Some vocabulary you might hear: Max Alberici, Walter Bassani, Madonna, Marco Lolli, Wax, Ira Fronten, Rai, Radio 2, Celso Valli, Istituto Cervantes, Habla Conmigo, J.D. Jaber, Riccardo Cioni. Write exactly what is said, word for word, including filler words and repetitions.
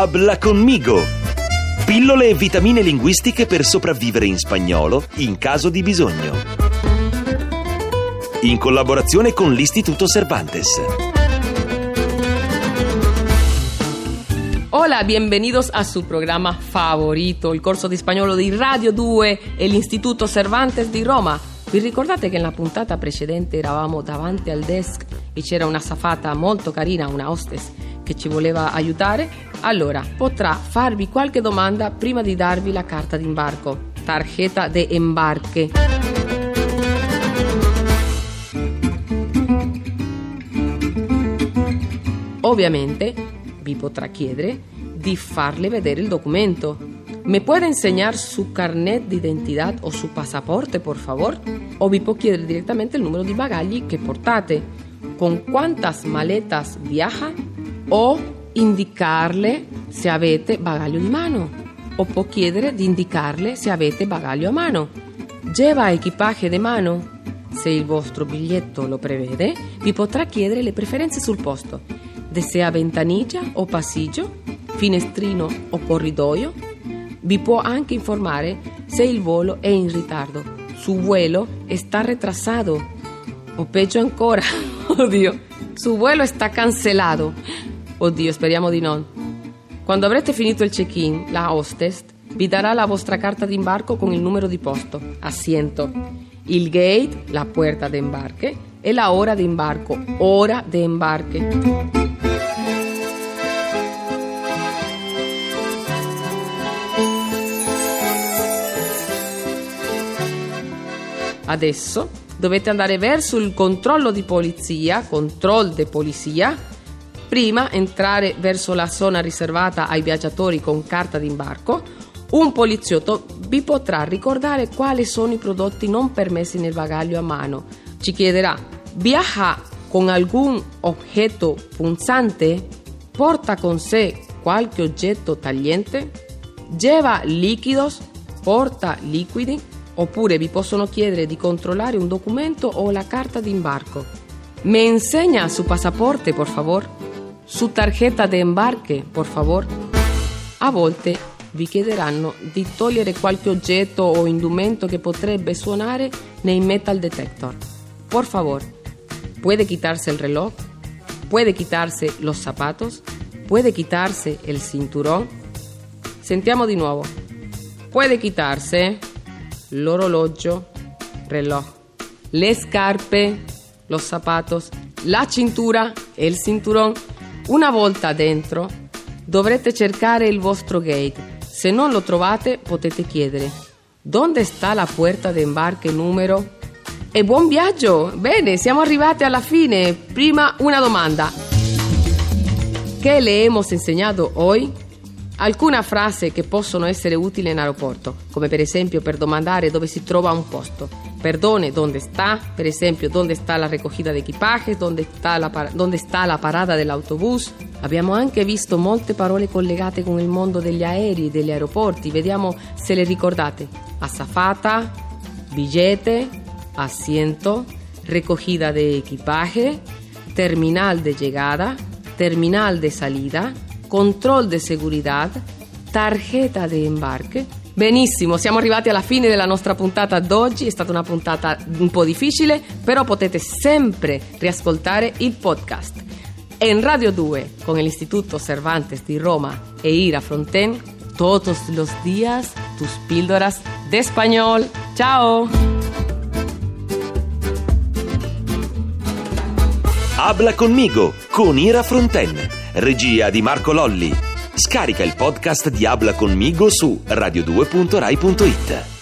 Habla Conmigo. Pillole e vitamine linguistiche per sopravvivere in spagnolo in caso di bisogno. In collaborazione con l'Istituto Cervantes. Hola, bienvenidos a su programa favorito, il corso di spagnolo di Radio due e l'Istituto Cervantes di Roma. Vi ricordate che nella puntata precedente eravamo davanti al desk e c'era una safata molto carina, una hostess, che ci voleva aiutare? Allora, potrà farvi qualche domanda prima di darvi la carta d'imbarco, tarjeta de embarque. Ovviamente vi potrà chiedere di farle vedere il documento. ¿Me puede enseñar su carnet de identidad o su pasaporte, por favor? O vi può chiedere direttamente il numero di bagagli che portate, con cuántas maletas viaja, o indicarle se avete bagaglio di mano, o può chiedere di indicarle se avete bagaglio a mano. Lleva equipaje de mano? Se il vostro biglietto lo prevede, vi potrà chiedere le preferenze sul posto. Desea ventaniglia o passaggio, finestrino o corridoio? Vi può anche informare se il volo è in ritardo, su vuelo está retrasado, o peggio ancora, oddio, su vuelo está cancelado, oddio, speriamo di no. Quando avrete finito il check-in, la hostess vi darà la vostra carta d'imbarco con il numero di posto, asiento, il gate, la puerta de embarque, e la hora de imbarco, hora de embarque. Adesso dovete andare verso il controllo di polizia, control de polizia, prima entrare verso la zona riservata ai viaggiatori con carta d'imbarco. Un poliziotto vi potrà ricordare quali sono i prodotti non permessi nel bagaglio a mano. Ci chiederà: viaja con algún objeto punzante? Porta con sé qualche oggetto tagliente? Lleva líquidos? Porta liquidi? Oppure vi possono chiedere di controllare un documento o la carta d'imbarco. Me insegna su pasaporte, por favor? Su tarjeta de embarque, por favor? A volte vi chiederanno di togliere qualche oggetto o indumento che potrebbe suonare nei metal detector. Por favor, puede quitarse el reloj? Puede quitarse los zapatos? Puede quitarse el cinturón? Sentiamo di nuovo. Puede quitarse l'orologio, reloj, le scarpe, los zapatos, la cintura e il cinturón. Una volta dentro dovrete cercare il vostro gate. Se non lo trovate potete chiedere: dove sta la puerta de embarque numero? E buon viaggio! Bene, siamo arrivati alla fine. Prima una domanda. ¿Qué le hemos enseñado hoy? Alcune frasi che possono essere utili in aeroporto, come per esempio per domandare dove si trova un posto. Perdone, dove sta? Per esempio, dove sta la raccolta di equipaje? Dove sta la, par- la parata dell'autobus? Abbiamo anche visto molte parole collegate con il mondo degli aerei, degli aeroporti. Vediamo se le ricordate. Azafata, billete, asiento, raccolta di equipaje, terminal de llegada, terminal de salida, control de seguridad, tarjeta de embarque. Benissimo, siamo arrivati alla fine della nostra puntata d'oggi. È stata una puntata un po' difficile, però potete sempre riascoltare il podcast. En Radio due, con l'Istituto Cervantes di Roma e Ira Fronten, todos los días tus píldoras de español. Ciao! Habla conmigo, con Ira Fronten. Regia di Marco Lolli. Scarica il podcast di Habla Conmigo su radio due punto rai punto it.